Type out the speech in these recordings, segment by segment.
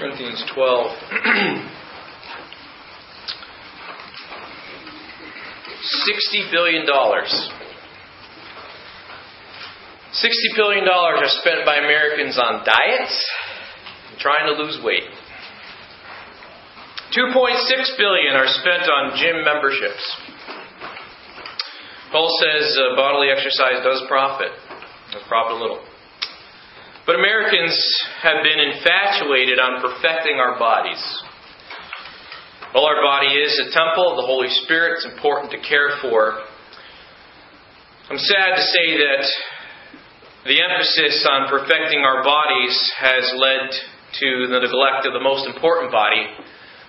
Corinthians 12. $60 billion. $60 billion are spent by Americans on diets and trying to lose weight. $2.6 billion are spent on gym memberships. Paul says bodily exercise does profit. Does profit little. But Americans have been infatuated on perfecting our bodies. While our body is a temple of the Holy Spirit, it's important to care for. I'm sad to say that the emphasis on perfecting our bodies has led to the neglect of the most important body,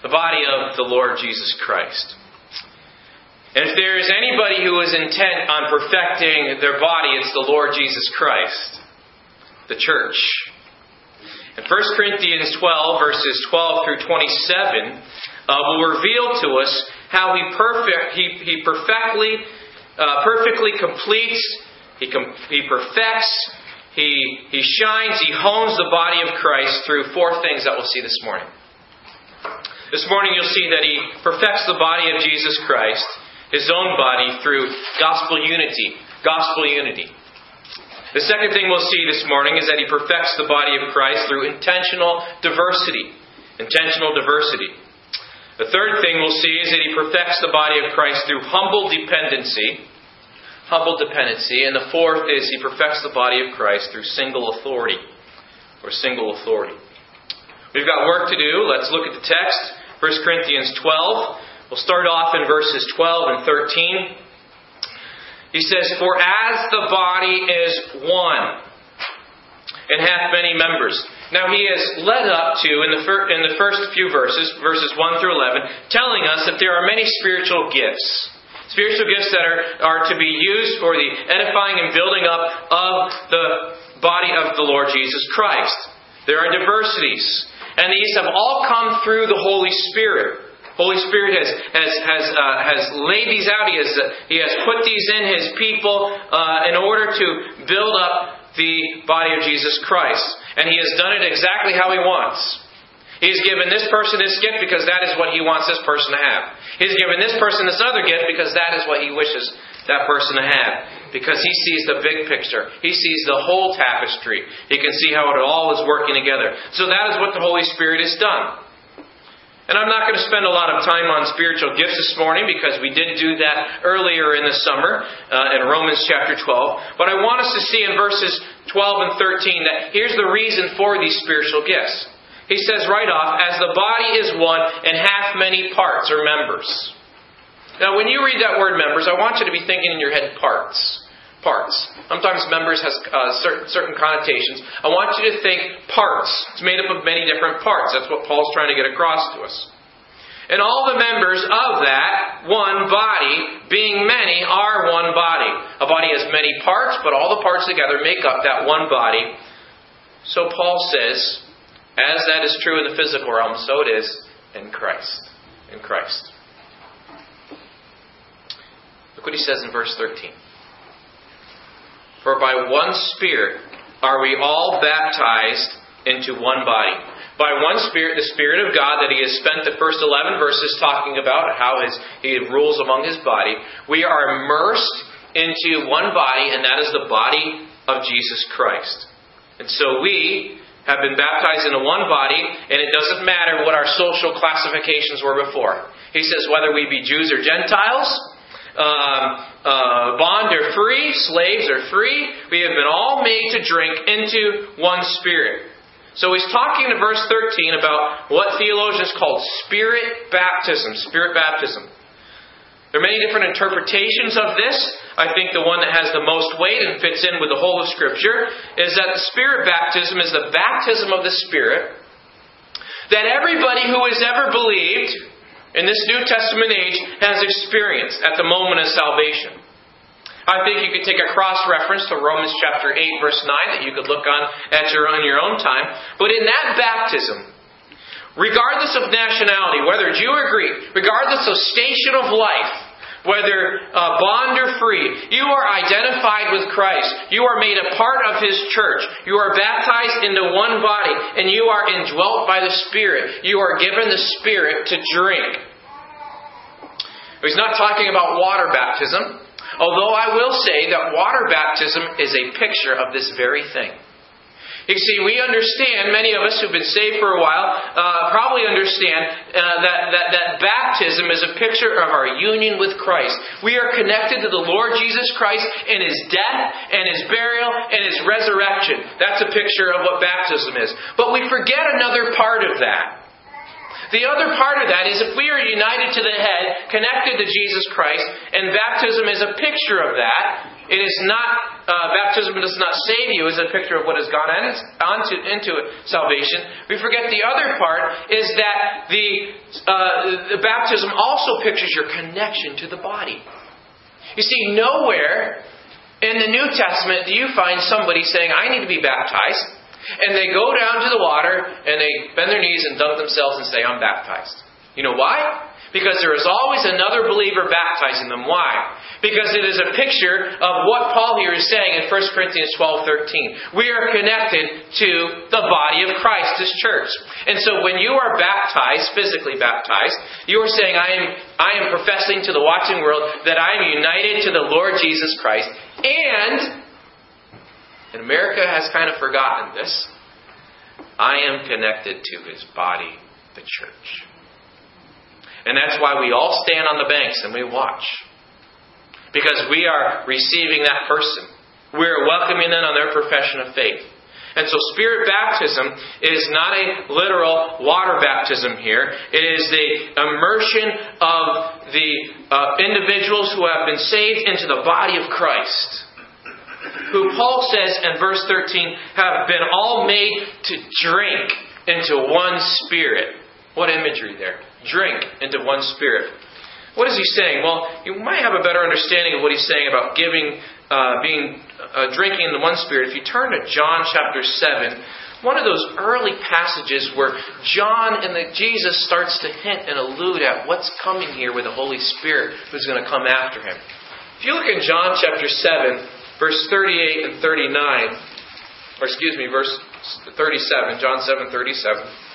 the body of the Lord Jesus Christ. And if there is anybody who is intent on perfecting their body, it's the Lord Jesus Christ, the church. And 1 Corinthians 12, verses 12 through 27, will reveal to us how he perfectly completes, he perfects, he shines, he hones the body of Christ through four things that we'll see this morning. This morning you'll see that he perfects the body of Jesus Christ, his own body, through gospel unity. Gospel unity. The second thing we'll see this morning is that he perfects the body of Christ through intentional diversity. Intentional diversity. The third thing we'll see is that he perfects the body of Christ through humble dependency. Humble dependency. And the fourth is he perfects the body of Christ through single authority. Or single authority. We've got work to do. Let's look at the text. 1 Corinthians 12. We'll start off in verses 12 and 13. He says, "For as the body is one, and hath many members." Now he has led up to, in the first few verses, verses 1 through 11, telling us that there are many spiritual gifts. Spiritual gifts that are to be used for the edifying and building up of the body of the Lord Jesus Christ. There are diversities. And these have all come through the Holy Spirit. Holy Spirit has laid these out. He has put these in His people in order to build up the body of Jesus Christ. And He has done it exactly how He wants. He's given this person this gift because that is what He wants this person to have. He's given this person this other gift because that is what He wishes that person to have. Because He sees the big picture. He sees the whole tapestry. He can see how it all is working together. So that is what the Holy Spirit has done. And I'm not going to spend a lot of time on spiritual gifts this morning because we did do that earlier in the summer in Romans chapter 12. But I want us to see in verses 12 and 13 that here's the reason for these spiritual gifts. He says right off, "As the body is one and hath many parts," or members. Now when you read that word members, I want you to be thinking in your head parts. Sometimes members has certain connotations. I want you to think parts. It's made up of many different parts. That's what Paul's trying to get across to us. And all the members of that one body, being many, are one body. A body has many parts, but all the parts together make up that one body. So Paul says, as that is true in the physical realm, so it is in Christ. In Christ. Look what he says in verse 13. "For by one Spirit are we all baptized into one body." By one Spirit, the Spirit of God that He has spent the first 11 verses talking about how He rules among His body. We are immersed into one body, and that is the body of Jesus Christ. And so we have been baptized into one body, and it doesn't matter what our social classifications were before. He says whether we be Jews or Gentiles, bond or free, slaves or free, we have been all made to drink into one Spirit. So he's talking in verse 13 about what theologians call Spirit baptism. Spirit baptism. There are many different interpretations of this. I think the one that has the most weight and fits in with the whole of Scripture is that the Spirit baptism is the baptism of the Spirit that everybody who has ever believed in this New Testament age has experienced at the moment of salvation. I think you could take a cross-reference to Romans chapter 8, verse 9 that you could look on at your own time. But in that baptism, regardless of nationality, whether Jew or Greek, regardless of station of life, whether bond or free. You are identified with Christ. You are made a part of His church. You are baptized into one body, and you are indwelt by the Spirit. You are given the Spirit to drink. He's not talking about water baptism, although I will say that water baptism is a picture of this very thing. You see, we understand, many of us who've been saved for a while, probably understand that baptism is a picture of our union with Christ. We are connected to the Lord Jesus Christ in His death and His burial and His resurrection. That's a picture of what baptism is. But we forget another part of that. The other part of that is if we are united to the head, connected to Jesus Christ, and baptism is a picture of that, it is not... Baptism does not save you is a picture of what has gone into salvation. We forget the other part is that the baptism also pictures your connection to the body. You see, nowhere in the New Testament do you find somebody saying, I need to be baptized, and they go down to the water and they bend their knees and dunk themselves and say, I'm baptized. You know why? Because there is always another believer baptizing them. Why? Because it is a picture of what Paul here is saying in 1 Corinthians 12:13. We are connected to the body of Christ, His church. And so when you are baptized, physically baptized, you are saying, I am professing to the watching world that I am united to the Lord Jesus Christ. And America has kind of forgotten this, I am connected to His body, the church. And that's why we all stand on the banks and we watch. Because we are receiving that person. We are welcoming them on their profession of faith. And so Spirit baptism is not a literal water baptism here. It is the immersion of the individuals who have been saved into the body of Christ. Who Paul says in verse 13, have been all made to drink into one Spirit. What imagery there. Drink into one Spirit. What is he saying? Well, you might have a better understanding of what he's saying about drinking into one Spirit. If you turn to John chapter 7, one of those early passages where John and Jesus starts to hint and allude at what's coming here with the Holy Spirit who's going to come after Him. If you look in John chapter 7, verse 38 and 39, or excuse me, verse 37, John 7:37.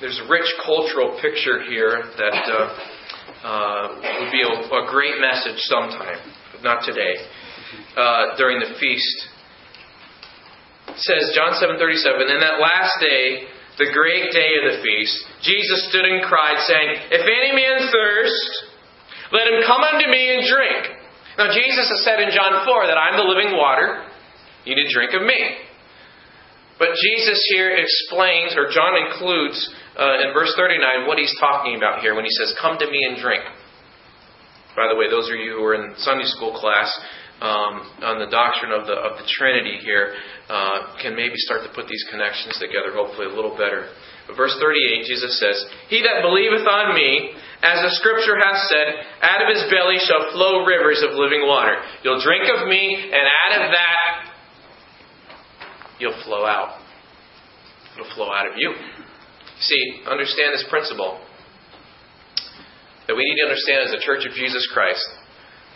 There's a rich cultural picture here that would be a great message sometime, but not today, during the feast. It says, John 7:37, in that last day, the great day of the feast, Jesus stood and cried, saying, if any man thirst, let him come unto me and drink. Now Jesus has said in John 4 that I'm the living water, you need to drink of me. But Jesus here explains, or John includes in verse 39 what he's talking about here when he says, come to me and drink. By the way, those of you who are in Sunday school class on the doctrine of the Trinity here can maybe start to put these connections together hopefully a little better. But verse 38, Jesus says, he that believeth on me, as the Scripture hath said, out of his belly shall flow rivers of living water. You'll drink of me, and out of that you'll flow out. It'll flow out of you. See, understand this principle that we need to understand as the Church of Jesus Christ,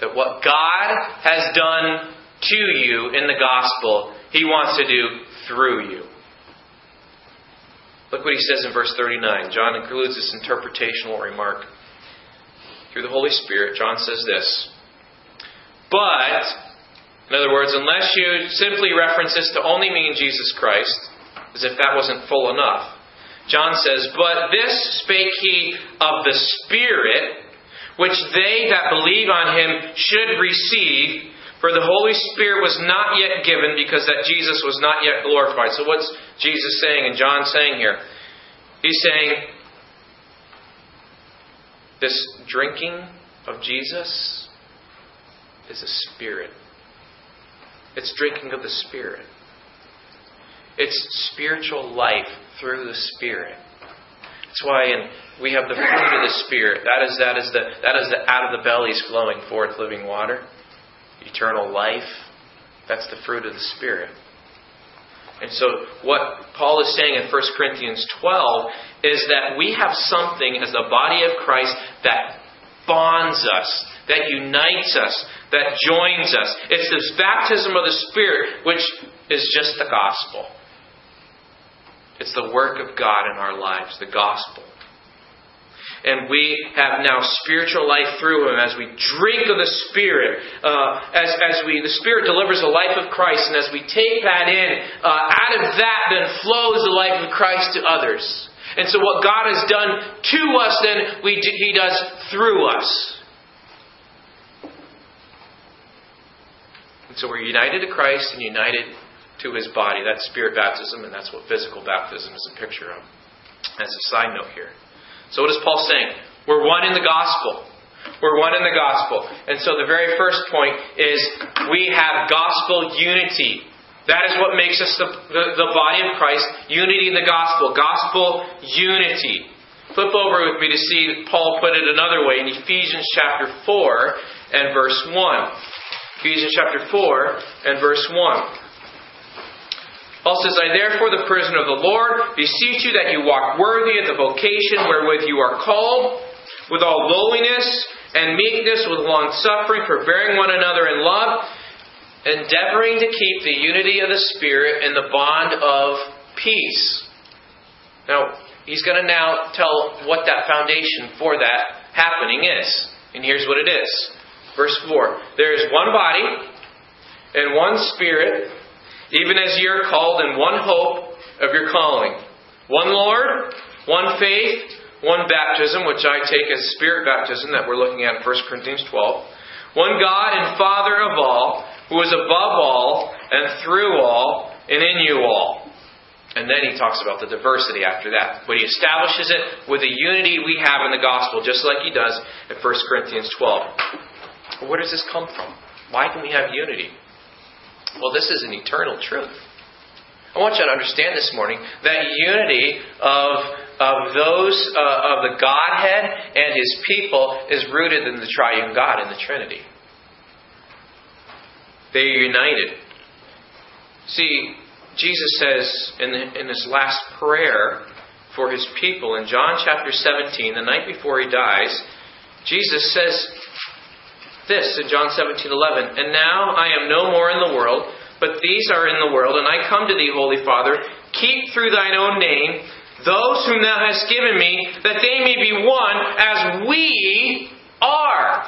that what God has done to you in the gospel, He wants to do through you. Look what he says in verse 39. John includes this interpretational remark. Through the Holy Spirit, John says this, but... in other words, unless you simply reference this to only mean Jesus Christ, as if that wasn't full enough. John says, but this spake he of the Spirit, which they that believe on him should receive, for the Holy Spirit was not yet given, because that Jesus was not yet glorified. So what's Jesus saying and John saying here? He's saying, this drinking of Jesus is a Spirit. It's drinking of the Spirit. It's spiritual life through the Spirit. That's why we have the fruit of the Spirit. That is the out of the bellies flowing forth living water. Eternal life. That's the fruit of the Spirit. And so what Paul is saying in 1 Corinthians 12 is that we have something as the body of Christ that bonds us, that unites us, that joins us. It's this baptism of the Spirit, which is just the gospel. It's the work of God in our lives, the gospel. And we have now spiritual life through Him as we drink of the Spirit, the Spirit delivers the life of Christ, and as we take that in, out of that then flows the life of Christ to others. And so what God has done to us, then He does through us. And so we're united to Christ and united to His body. That's Spirit baptism, and that's what physical baptism is a picture of. As a side note here. So what is Paul saying? We're one in the gospel. We're one in the gospel. And so the very first point is we have gospel unity. That is what makes us the body of Christ. Unity in the gospel. Gospel unity. Flip over with me to see Paul put it another way in Ephesians chapter 4 and verse 1. Ephesians chapter 4 and verse 1. Paul says, I therefore, the prisoner of the Lord, beseech you that you walk worthy of the vocation wherewith you are called, with all lowliness and meekness, with long suffering, forbearing one another in love, endeavoring to keep the unity of the Spirit and the bond of peace. Now, he's going to now tell what that foundation for that happening is. And here's what it is. Verse 4. There is one body and one Spirit, even as you are called in one hope of your calling. One Lord, one faith, one baptism, which I take as Spirit baptism that we're looking at in 1 Corinthians 12. One God and Father of all, who is above all, and through all, and in you all. And then he talks about the diversity after that. But he establishes it with the unity we have in the gospel, just like he does in 1 Corinthians 12. Where does this come from? Why can we have unity? Well, this is an eternal truth. I want you to understand this morning that unity of the Godhead and His people is rooted in the triune God in the Trinity. They are united. See, Jesus says in His last prayer for His people in John chapter 17, the night before He dies, Jesus says this in John 17:11, and now I am no more in the world, but these are in the world, and I come to thee, Holy Father, keep through thine own name those whom thou hast given me, that they may be one as we are.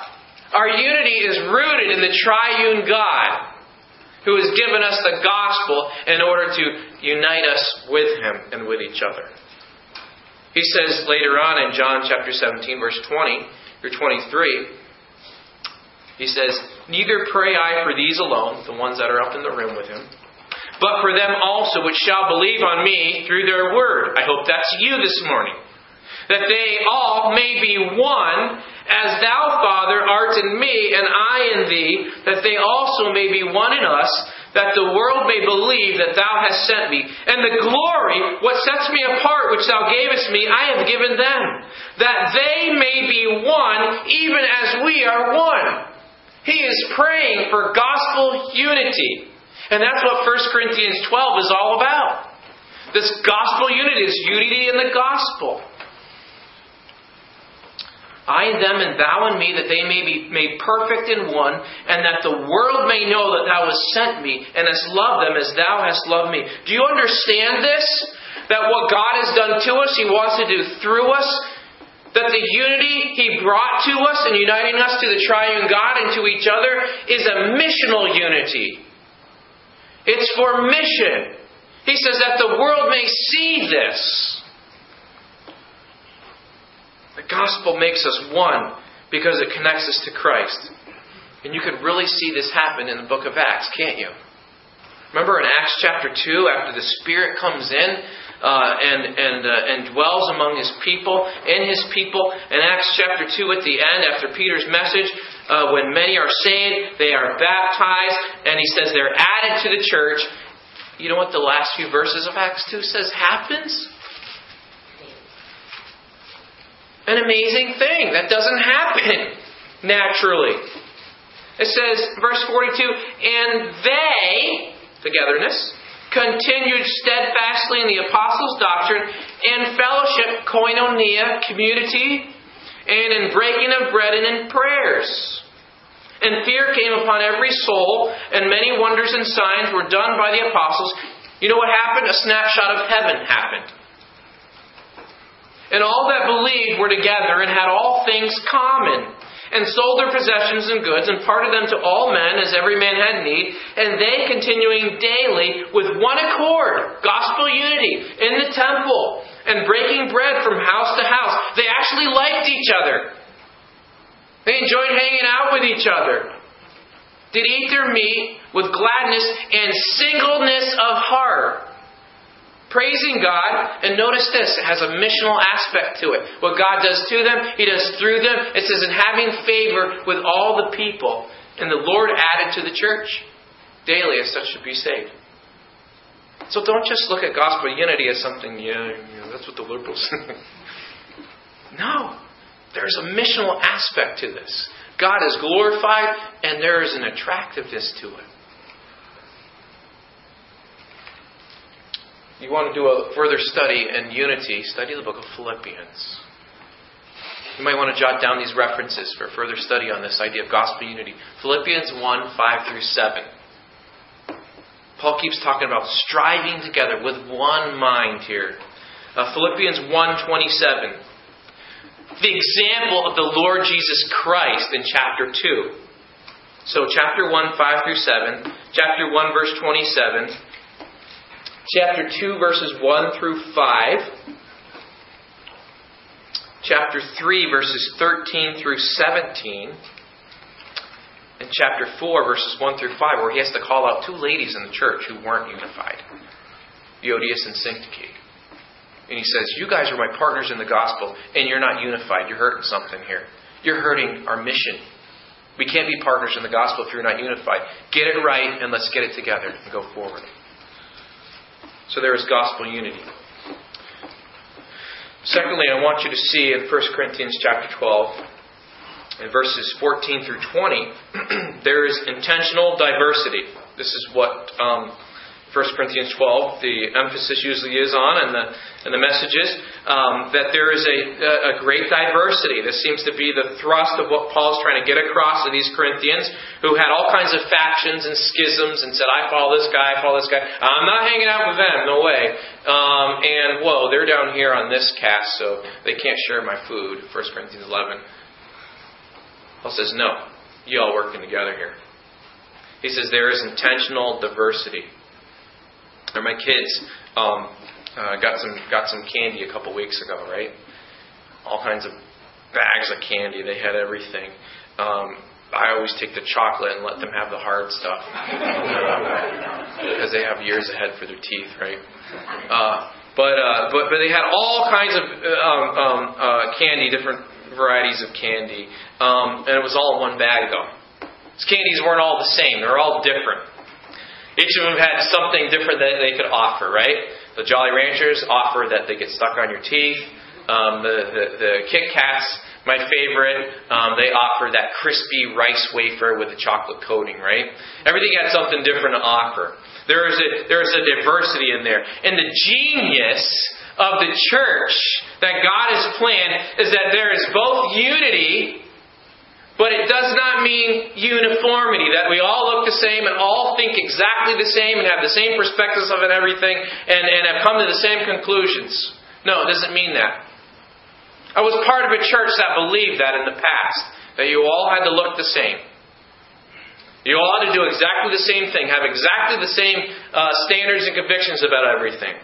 Our unity is rooted in the triune God, who has given us the gospel in order to unite us with Him and with each other. He says later on in John chapter 17, verse 20 through 23, He says, neither pray I for these alone, the ones that are up in the room with Him, but for them also which shall believe on me through their word. I hope that's you this morning. That they all may be one, as thou, Father, art in me, and I in thee, that they also may be one in us, that the world may believe that thou hast sent me. And the glory, what sets me apart, which thou gavest me, I have given them, that they may be one, even as we are one. He is praying for gospel unity. And that's what 1 Corinthians 12 is all about. This gospel unity is unity in the gospel. I and them and thou and me, that they may be made perfect in one, and that the world may know that thou hast sent me and hast loved them as thou hast loved me. Do you understand this? That what God has done to us, He wants to do through us. That the unity He brought to us in uniting us to the triune God and to each other is a missional unity. It's for mission. He says that the world may see this. The gospel makes us one because it connects us to Christ. And you could really see this happen in the book of Acts, can't you? Remember in Acts chapter 2, after the Spirit comes in and dwells among His people, in His people. In Acts chapter 2 at the end, after Peter's message, when many are saved, they are baptized, and he says they're added to the church. You know what the last few verses of Acts 2 says happens? An amazing thing. That doesn't happen naturally. It says, verse 42, and they... togetherness, continued steadfastly in the apostles' doctrine and fellowship, koinonia, community, and in breaking of bread and in prayers. And fear came upon every soul, and many wonders and signs were done by the apostles. You know what happened? A snapshot of heaven happened. And all that believed were together and had all things common, and sold their possessions and goods, and parted them to all men as every man had need, and they continuing daily with one accord, gospel unity, in the temple, and breaking bread from house to house. They actually liked each other. They enjoyed hanging out with each other. Did eat their meat with gladness and singleness of heart, praising God. And notice this, it has a missional aspect to it. What God does to them, He does through them. It says, in having favor with all the people. And the Lord added to the church daily as such should be saved. So don't just look at gospel unity as something, that's what the liberals think. No. There's a missional aspect to this. God is glorified and there is an attractiveness to it. You want to do a further study in unity, study the book of Philippians. You might want to jot down these references for further study on this idea of gospel unity. Philippians 1:5-7. Paul keeps talking about striving together with one mind here. Philippians 1:27. The example of the Lord Jesus Christ in chapter 2. So chapter 1:5-7. Chapter 1:27. Chapter 2, verses 1-5. Chapter 3, verses 13-17. And chapter 4, verses 1-5, where he has to call out two ladies in the church who weren't unified, Euodia and Syntyche. And he says, you guys are my partners in the gospel, and you're not unified. You're hurting something here. You're hurting our mission. We can't be partners in the gospel if you're not unified. Get it right, and let's get it together and go forward. So there is gospel unity. Secondly, I want you to see in 1 Corinthians chapter 12, in verses 14-20, there is intentional diversity. This is what 1 Corinthians 12, the emphasis usually is on, and the messages, that there is a great diversity. This seems to be the thrust of what Paul's trying to get across to these Corinthians, who had all kinds of factions and schisms and said, I follow this guy, I follow this guy. I'm not hanging out with them, no way. And whoa, they're down here on this cast, so they can't share my food, 1 Corinthians 11. Paul says, no, you all working together here. He says there is intentional diversity. Or my kids got some candy a couple weeks ago, right? All kinds of bags of candy. They had everything. I always take the chocolate and let them have the hard stuff because they have years ahead for their teeth, right? But they had all kinds of candy, different varieties of candy, and it was all in one bag though. These candies weren't all the same; they're all different. Each of them had something different that they could offer, right? The Jolly Ranchers offer that they get stuck on your teeth. The Kit Kats, my favorite, they offer that crispy rice wafer with the chocolate coating, right? Everything had something different to offer. There is a diversity in there. And the genius of the church that God has planned is that there is both unity, but it does not mean uniformity, that we all look the same and all think exactly the same and have the same perspectives of it and everything and have come to the same conclusions. No, it doesn't mean that. I was part of a church that believed that in the past, that you all had to look the same. You all had to do exactly the same thing, have exactly the same standards and convictions about everything.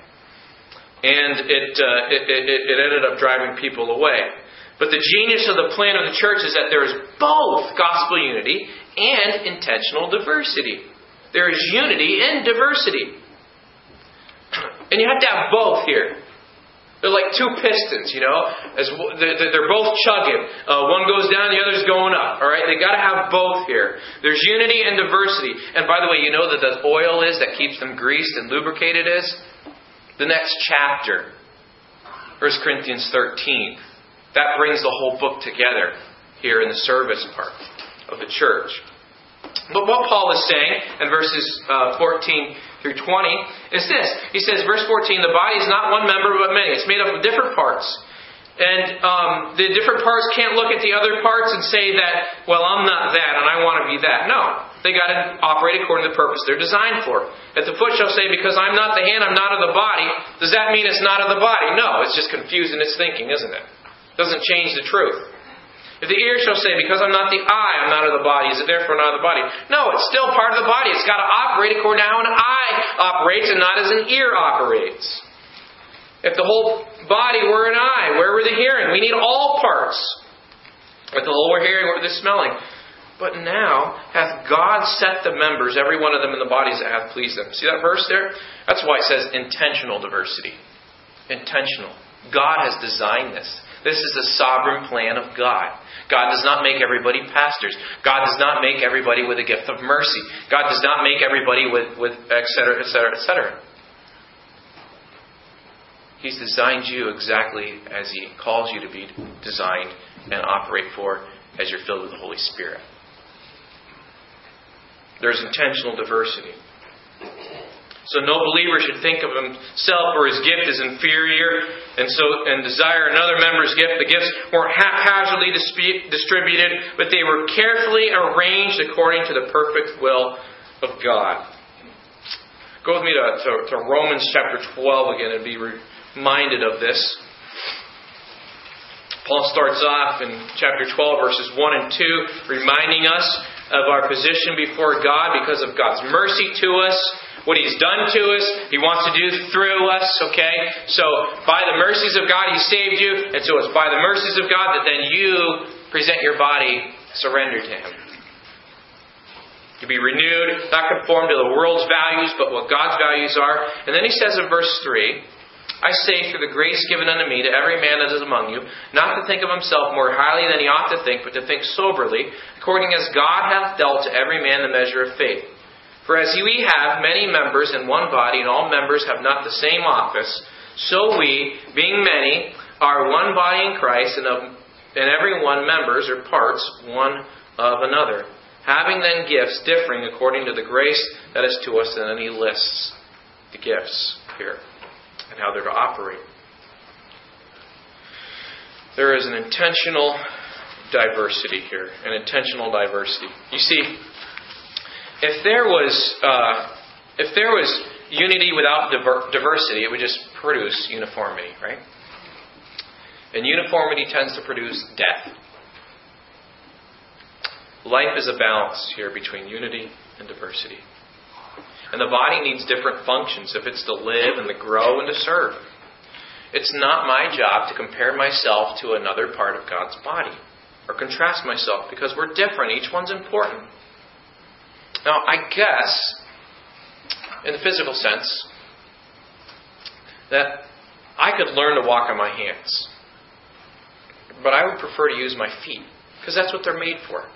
And it ended up driving people away. But the genius of the plan of the church is that there is both gospel unity and intentional diversity. There is unity in diversity. And you have to have both here. They're like two pistons, They're both chugging. One goes down, the other's going up. All right, they got to have both here. There's unity and diversity. And by the way, you know that the oil is that keeps them greased and lubricated is? The next chapter, 1 Corinthians 13. That brings the whole book together here in the service part of the church. But what Paul is saying in verses 14-20 is this. He says, verse 14, the body is not one member but many. It's made up of different parts. And the different parts can't look at the other parts and say that, well, I'm not that and I want to be that. No. They got to operate according to the purpose they're designed for. If the foot shall say, because I'm not the hand, I'm not of the body, does that mean it's not of the body? No. It's just confusing its thinking, isn't it? It doesn't change the truth. If the ear shall say, because I'm not the eye, I'm not of the body, is it therefore not of the body? No. It's still part of the body. It's got to operate according to how an eye operates and not as an ear operates. If the whole body were an eye, where were the hearing? We need all parts. If the whole were hearing, where were the smelling? But now hath God set the members, every one of them in the bodies that hath pleased them. See that verse there? That's why it says intentional diversity. Intentional. God has designed this. This is the sovereign plan of God. God does not make everybody pastors. God does not make everybody with a gift of mercy. God does not make everybody with et cetera, et cetera, et cetera. He's designed you exactly as He calls you to be designed and operate for as you're filled with the Holy Spirit. There's intentional diversity. So no believer should think of himself or his gift as inferior and desire another member's gift. The gifts weren't haphazardly distributed, but they were carefully arranged according to the perfect will of God. Go with me to Romans chapter 12 again and be reminded of this. Paul starts off in chapter 12 verses 1 and 2 reminding us of our position before God because of God's mercy to us, what He's done to us, He wants to do through us, okay? So by the mercies of God He saved you, and so it's by the mercies of God that then you present your body surrendered to Him. To be renewed, not conformed to the world's values, but what God's values are. And then he says in verse 3, I say, through the grace given unto me to every man that is among you, not to think of himself more highly than he ought to think, but to think soberly, according as God hath dealt to every man the measure of faith. For as we have many members in one body, and all members have not the same office, so we, being many, are one body in Christ, and every one members or parts one of another. Having then gifts differing according to the grace that is to us, and then he lists the gifts here and how they're to operate. There is an intentional diversity here. An intentional diversity. You see, if there was unity without diversity, it would just produce uniformity, right? And uniformity tends to produce death. Life is a balance here between unity and diversity. And the body needs different functions if it's to live and to grow and to serve. It's not my job to compare myself to another part of God's body or contrast myself because we're different. Each one's important. Now, I guess, in the physical sense, that I could learn to walk on my hands. But I would prefer to use my feet because that's what they're made for.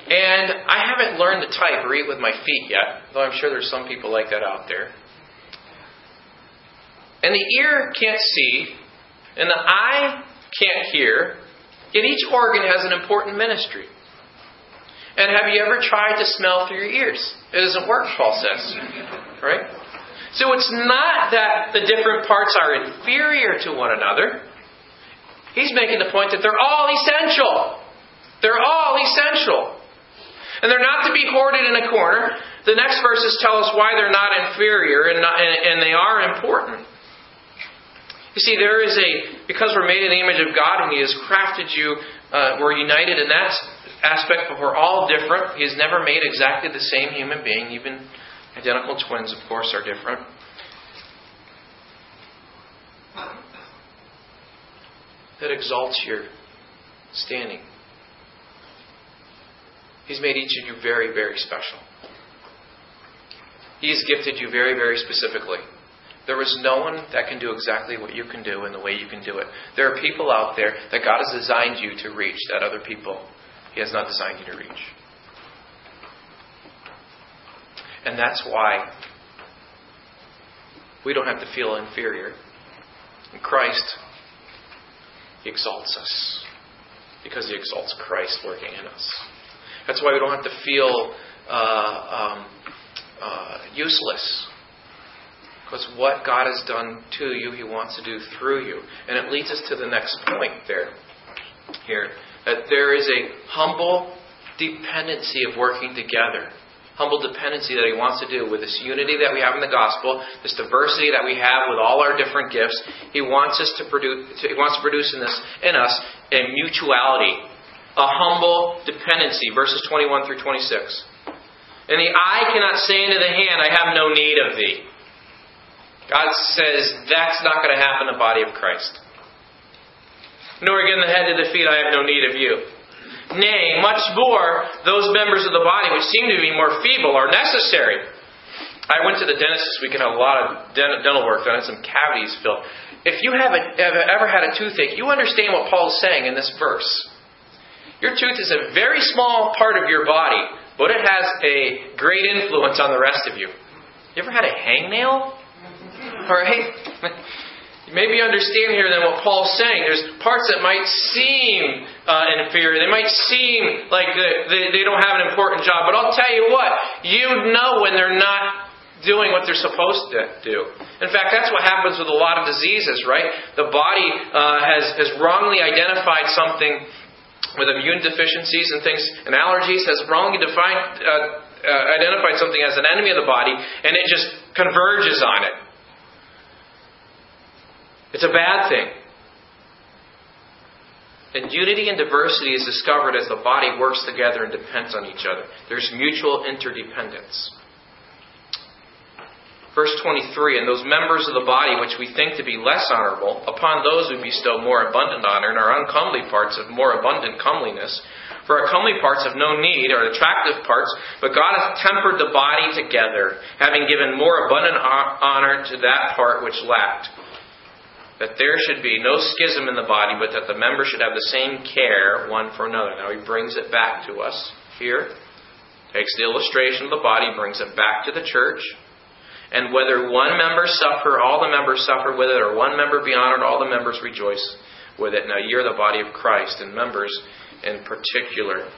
And I haven't learned to type or eat with my feet yet, though I'm sure there's some people like that out there. And the ear can't see, and the eye can't hear, yet each organ has an important ministry. And have you ever tried to smell through your ears? It doesn't work, Paul says. Right? So it's not that the different parts are inferior to one another. He's making the point that they're all essential. They're all essential. And they're not to be hoarded in a corner. The next verses tell us why they're not inferior and they are important. You see, there is because we're made in the image of God and He has crafted you, we're united in that aspect, but we're all different. He has never made exactly the same human being. Even identical twins, of course, are different. That exalts your standing. He's made each of you very, very special. He's gifted you very, very specifically. There is no one that can do exactly what you can do in the way you can do it. There are people out there that God has designed you to reach that other people He has not designed you to reach. And that's why we don't have to feel inferior. In Christ, He exalts us because He exalts Christ working in us. That's why we don't have to feel useless. Because what God has done to you, He wants to do through you. And it leads us to the next point here. That there is a humble dependency of working together. Humble dependency that He wants to do with this unity that we have in the gospel, this diversity that we have with all our different gifts. He wants us to produce. He wants to produce in us a mutuality, a humble dependency. Verses 21 through 26. And the eye cannot say unto the hand, I have no need of thee. God says that's not going to happen in the body of Christ. Nor again the head to the feet, I have no need of you. Nay, much more, those members of the body which seem to be more feeble are necessary. I went to the dentist this week and had a lot of dental work done and some cavities filled. If you have ever had a toothache, you understand what Paul is saying in this verse. Your tooth is a very small part of your body, but it has a great influence on the rest of you. You ever had a hangnail? Alright? Maybe you understand here then what Paul's saying. There's parts that might seem inferior. They might seem like they don't have an important job. But I'll tell you what, you know when they're not doing what they're supposed to do. In fact, that's what happens with a lot of diseases, right? The body has wrongly identified something with immune deficiencies and things, and allergies, has wrongly identified something as an enemy of the body, and it just converges on it. It's a bad thing. And unity and diversity is discovered as the body works together and depends on each other. There's mutual interdependence. Verse 23, and those members of the body which we think to be less honorable, upon those we bestow more abundant honor, and our uncomely parts of more abundant comeliness. For our comely parts have no need, or attractive parts, but God hath tempered the body together, having given more abundant honor to that part which lacked. That there should be no schism in the body, but that the members should have the same care one for another. Now he brings it back to us here. Takes the illustration of the body, brings it back to the church. And whether one member suffer, all the members suffer with it, or one member be honored, all the members rejoice with it. Now you're the body of Christ, and members in particular.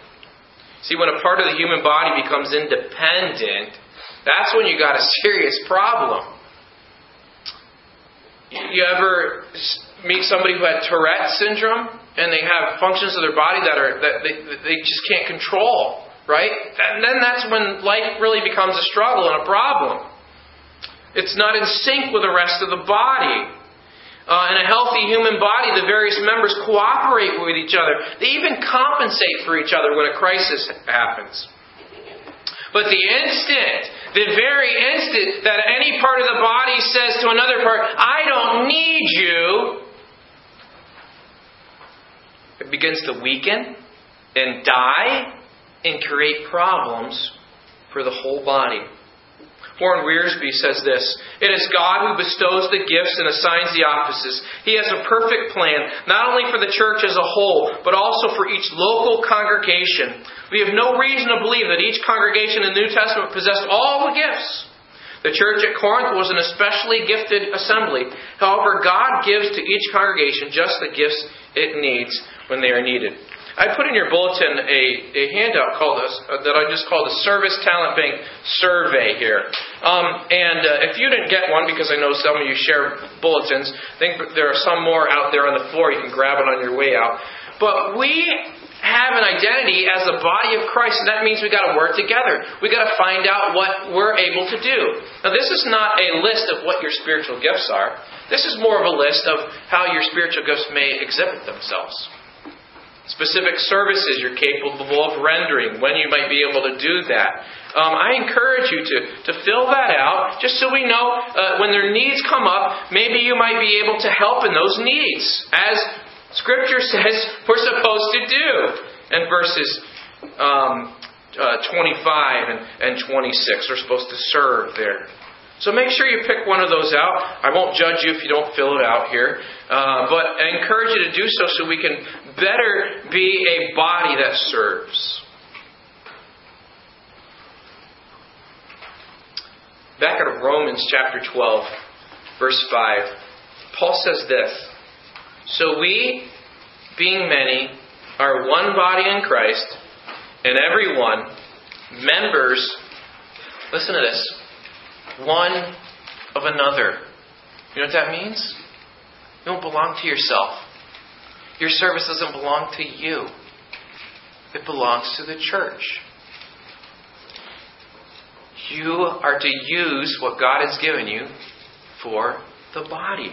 See, when a part of the human body becomes independent, that's when you got a serious problem. You ever meet somebody who had Tourette syndrome and they have functions of their body that they just can't control, right? And then that's when life really becomes a struggle and a problem. It's not in sync with the rest of the body. In a healthy human body, the various members cooperate with each other. They even compensate for each other when a crisis happens. But the very instant that any part of the body says to another part, I don't need you, it begins to weaken and die and create problems for the whole body. Warren Wiersbe says this, it is God who bestows the gifts and assigns the offices. He has a perfect plan, not only for the church as a whole, but also for each local congregation. We have no reason to believe that each congregation in the New Testament possessed all the gifts. The church at Corinth was an especially gifted assembly. However, God gives to each congregation just the gifts it needs when they are needed. I put in your bulletin a handout that I just called the Service Talent Bank Survey here. And if you didn't get one, because I know some of you share bulletins, I think there are some more out there on the floor. You can grab it on your way out. But we have an identity as the body of Christ, and that means we've got to work together. We've got to find out what we're able to do. Now, this is not a list of what your spiritual gifts are. This is more of a list of how your spiritual gifts may exhibit themselves. Specific services you're capable of rendering, when you might be able to do that. I encourage you to fill that out, just so we know when their needs come up, maybe you might be able to help in those needs, as Scripture says we're supposed to do in verses 25 and 26. We're supposed to serve there. So make sure you pick one of those out. I won't judge you if you don't fill it out here. But I encourage you to do so we can better be a body that serves. Back at Romans chapter 12, verse 5, Paul says this, so we, being many, are one body in Christ, and everyone members, listen to this, one of another. You know what that means? You don't belong to yourself. Your service doesn't belong to you. It belongs to the church. You are to use what God has given you for the body.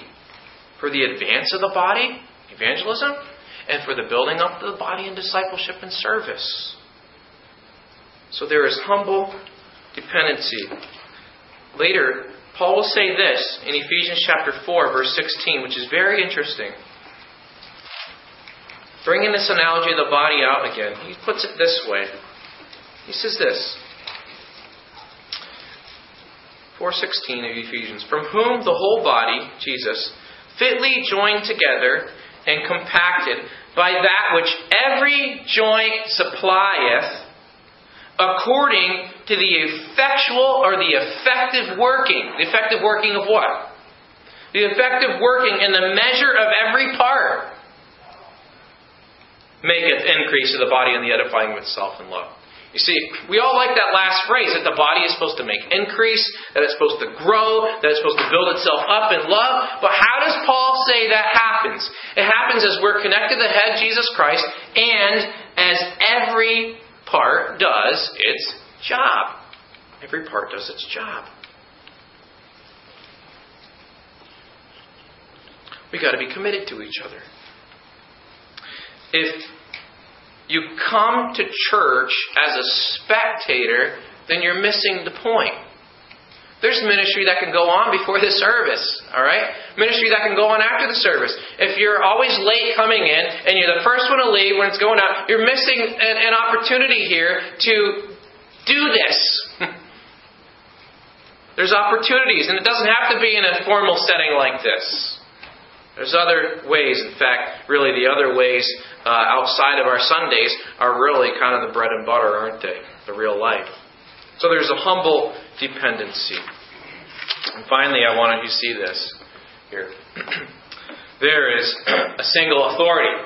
For the advance of the body, evangelism, and for the building up of the body in discipleship and service. So there is humble dependency. Later, Paul will say this in Ephesians chapter 4, verse 16, which is very interesting. Bringing this analogy of the body out again, he puts it this way. He says this. 4:16 of Ephesians. From whom the whole body, Jesus, fitly joined together and compacted by that which every joint supplieth, according to the effectual or the effective working. The effective working of what? The effective working in the measure of every part maketh increase of the body in the edifying of itself in love. You see, we all like that last phrase, that the body is supposed to make increase, that it's supposed to grow, that it's supposed to build itself up in love. But how does Paul say that happens? It happens as we're connected to the head, Jesus Christ, and as every part does its job. Every part does its job. We've got to be committed to each other. If you come to church as a spectator, then you're missing the point. There's ministry that can go on before the service, all right? Ministry that can go on after the service. If you're always late coming in and you're the first one to leave when it's going out, you're missing an opportunity here to do this. There's opportunities, and it doesn't have to be in a formal setting like this. There's other ways. In fact, really the other ways outside of our Sundays are really kind of the bread and butter, aren't they? The real life. So there's a humble dependency. And finally, I want you to see this here. There is a single authority.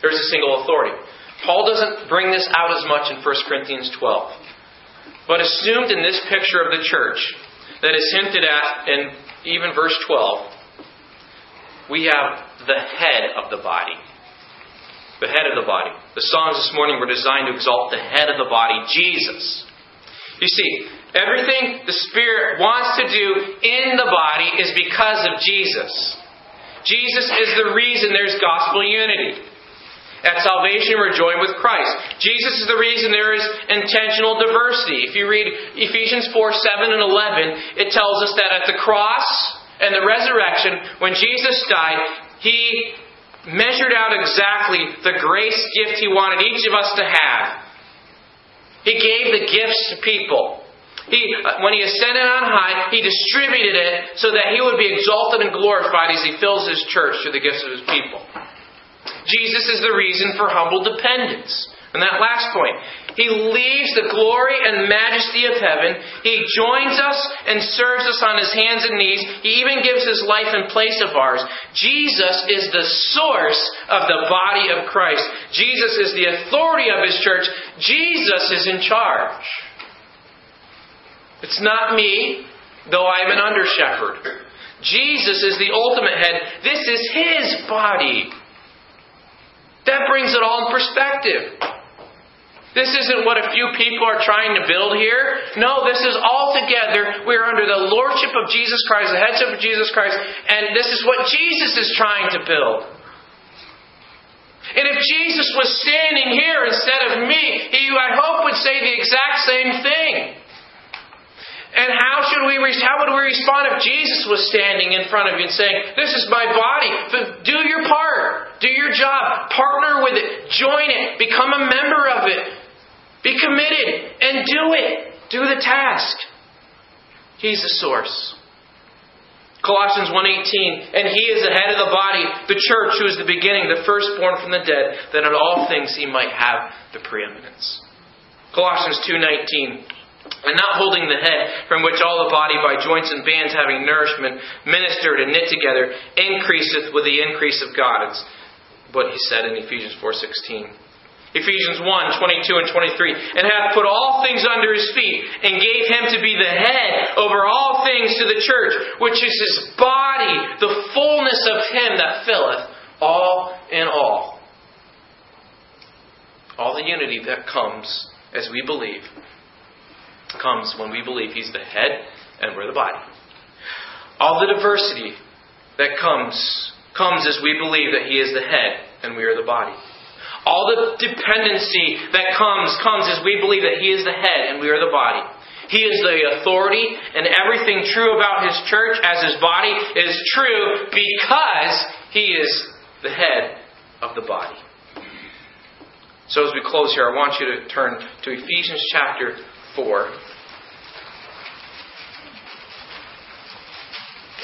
There's a single authority. Paul doesn't bring this out as much in 1 Corinthians 12. But assumed in this picture of the church that is hinted at in even verse 12, we have the head of the body. The head of the body. The songs this morning were designed to exalt the head of the body, Jesus. You see, everything the Spirit wants to do in the body is because of Jesus. Jesus is the reason there's gospel unity. At salvation, we're joined with Christ. Jesus is the reason there is intentional diversity. If you read Ephesians 4:7 and 11, it tells us that at the cross and the resurrection, when Jesus died, He measured out exactly the grace gift He wanted each of us to have. He gave the gifts to people. When He ascended on high, He distributed it so that He would be exalted and glorified as He fills His church through the gifts of His people. Jesus is the reason for humble dependence. And that last point, He leaves the glory and majesty of heaven. He joins us and serves us on His hands and knees. He even gives His life in place of ours. Jesus is the source of the body of Christ. Jesus is the authority of His church. Jesus is in charge. It's not me, though I am an under-shepherd. Jesus is the ultimate head. This is His body. That brings it all in perspective. This isn't what a few people are trying to build here. No, this is all together. We are under the lordship of Jesus Christ, the headship of Jesus Christ, and this is what Jesus is trying to build. And if Jesus was standing here instead of me, He, I hope, would say the exact same thing. And how would we respond if Jesus was standing in front of you and saying, "This is my body. Do your part. Do your job. Partner with it. Join it. Become a member of it. Be committed and do it. Do the task." He's the source. Colossians 1:18, and He is the head of the body, the church, who is the beginning, the firstborn from the dead, that in all things He might have the preeminence. Colossians 2:19, and not holding the head, from which all the body by joints and bands having nourishment, ministered and knit together, increaseth with the increase of God. It's what He said in Ephesians 4:16. Ephesians 1, 22 and 23. And hath put all things under His feet, and gave Him to be the head over all things to the church, which is His body, the fullness of Him that filleth all in all. All the unity that comes as we believe, comes when we believe He's the head and we're the body. All the diversity that comes as we believe that He is the head and we are the body. All the dependency that comes as we believe that He is the head and we are the body. He is the authority, and everything true about His church as His body is true because He is the head of the body. So as we close here, I want you to turn to Ephesians chapter 4.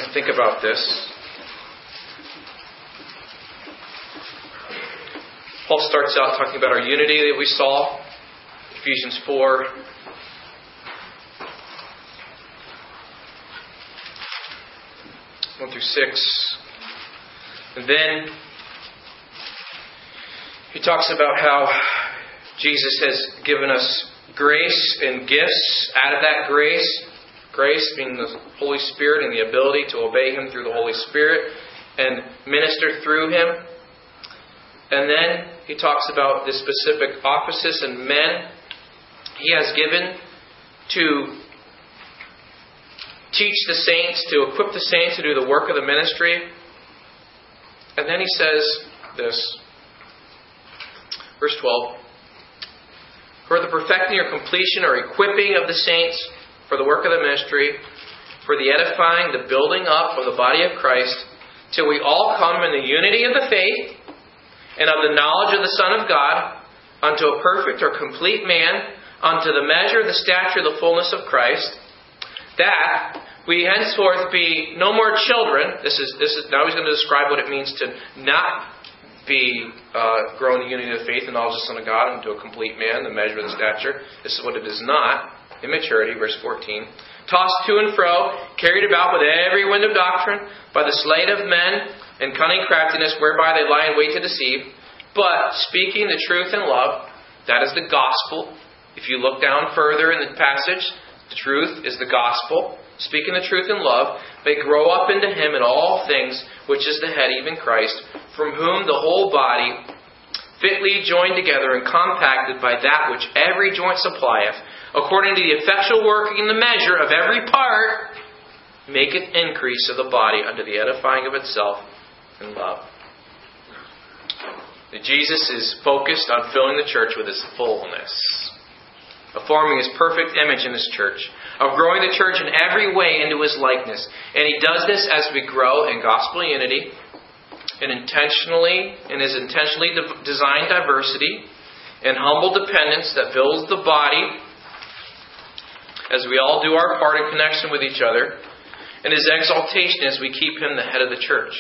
And think about this. Paul starts out talking about our unity that we saw. Ephesians 4. One through 6. And then he talks about how Jesus has given us grace and gifts. Out of that grace being the Holy Spirit and the ability to obey Him through the Holy Spirit and minister through Him. And then he talks about the specific offices and men He has given to teach the saints, to equip the saints to do the work of the ministry. And then he says this, verse 12, for the perfecting or completion or equipping of the saints for the work of the ministry, for the edifying, the building up of the body of Christ, till we all come in the unity of the faith and of the knowledge of the Son of God, unto a perfect or complete man, unto the measure, the stature, the fullness of Christ, that we henceforth be no more children. This is now he's going to describe what it means to not be grown in the unity of the faith and knowledge of the Son of God, unto a complete man, the measure, the stature. This is what it is not. Immaturity, verse 14. Tossed to and fro, carried about with every wind of doctrine, by the sleight of men and cunning craftiness, whereby they lie in wait to deceive. But speaking the truth in love, that is the gospel. If you look down further in the passage, the truth is the gospel. Speaking the truth in love, may grow up into Him in all things, which is the head, even Christ, from whom the whole body, fitly joined together and compacted by that which every joint supplieth, according to the effectual working in the measure of every part, maketh increase of the body unto the edifying of itself in love. That Jesus is focused on filling the church with His fullness, of forming His perfect image in His church, of growing the church in every way into His likeness. And He does this as we grow in gospel unity, and intentionally designed diversity, and humble dependence that builds the body as we all do our part in connection with each other, and His exaltation as we keep Him the head of the church.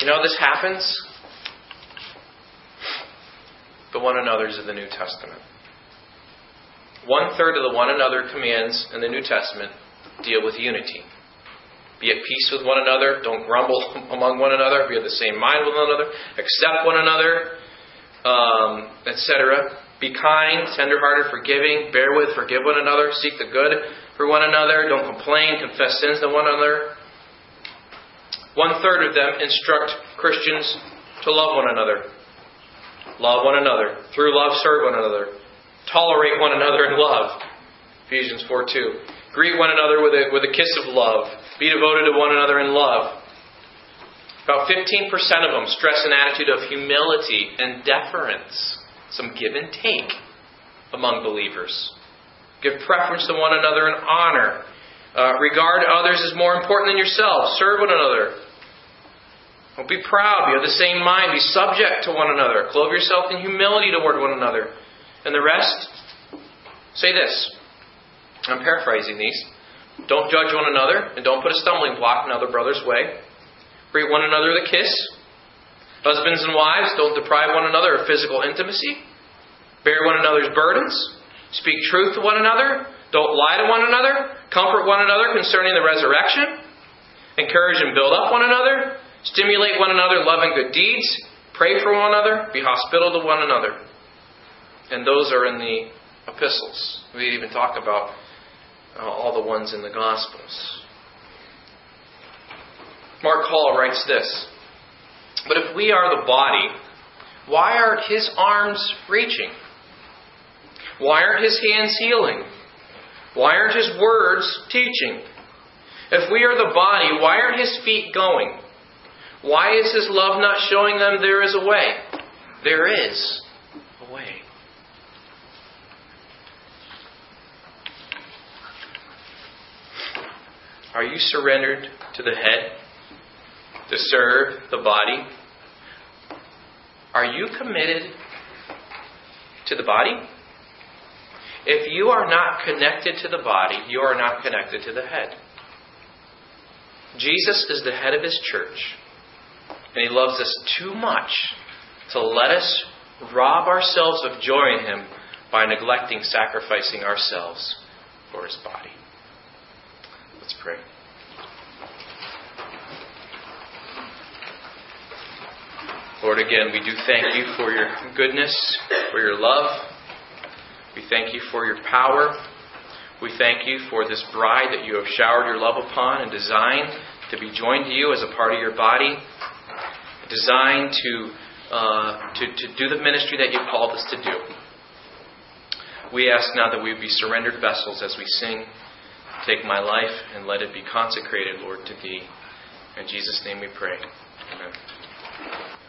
You know, this happens. The one another's of the New Testament. 1/3 of the one another commands in the New Testament deal with unity. Be at peace with one another. Don't grumble among one another. Be of the same mind with one another. Accept one another, etc. Be kind, tender-hearted, forgiving. Bear with, forgive one another. Seek the good for one another. Don't complain. Confess sins to one another. 1/3 of them instruct Christians to love one another. Love one another. Through love, serve one another. Tolerate one another in love. Ephesians 4:2. Greet one another with a kiss of love. Be devoted to one another in love. About 15% of them stress an attitude of humility and deference. Some give and take among believers. Give preference to one another in honor. Regard others as more important than yourself. Serve one another. Don't be proud. Be of the same mind. Be subject to one another. Clothe yourself in humility toward one another. And the rest, say this. I'm paraphrasing these. Don't judge one another, and don't put a stumbling block in other brother's way. Greet one another with a kiss. Husbands and wives, don't deprive one another of physical intimacy. Bear one another's burdens. Speak truth to one another. Don't lie to one another. Comfort one another concerning the resurrection. Encourage and build up one another. Stimulate one another love and good deeds. Pray for one another, be hospitable to one another. And those are in the epistles. We even talk about all the ones in the Gospels. Mark Hall writes this: "But if we are the body, why aren't his arms reaching? Why aren't his hands healing? Why aren't his words teaching? If we are the body, why aren't his feet going? Why is his love not showing them there is a way?" There is a way. Are you surrendered to the head to serve the body? Are you committed to the body? If you are not connected to the body, you are not connected to the head. Jesus is the head of his church, and he loves us too much to let us rob ourselves of joy in him by neglecting sacrificing ourselves for his body. Let's pray. Lord, again, we do thank you for your goodness, for your love. We thank you for your power. We thank you for this bride that you have showered your love upon and designed to be joined to you as a part of your body, designed to do the ministry that you called us to do. We ask now that we be surrendered vessels as we sing, "Take My Life," and let it be consecrated, Lord, to Thee. In Jesus' name we pray. Amen.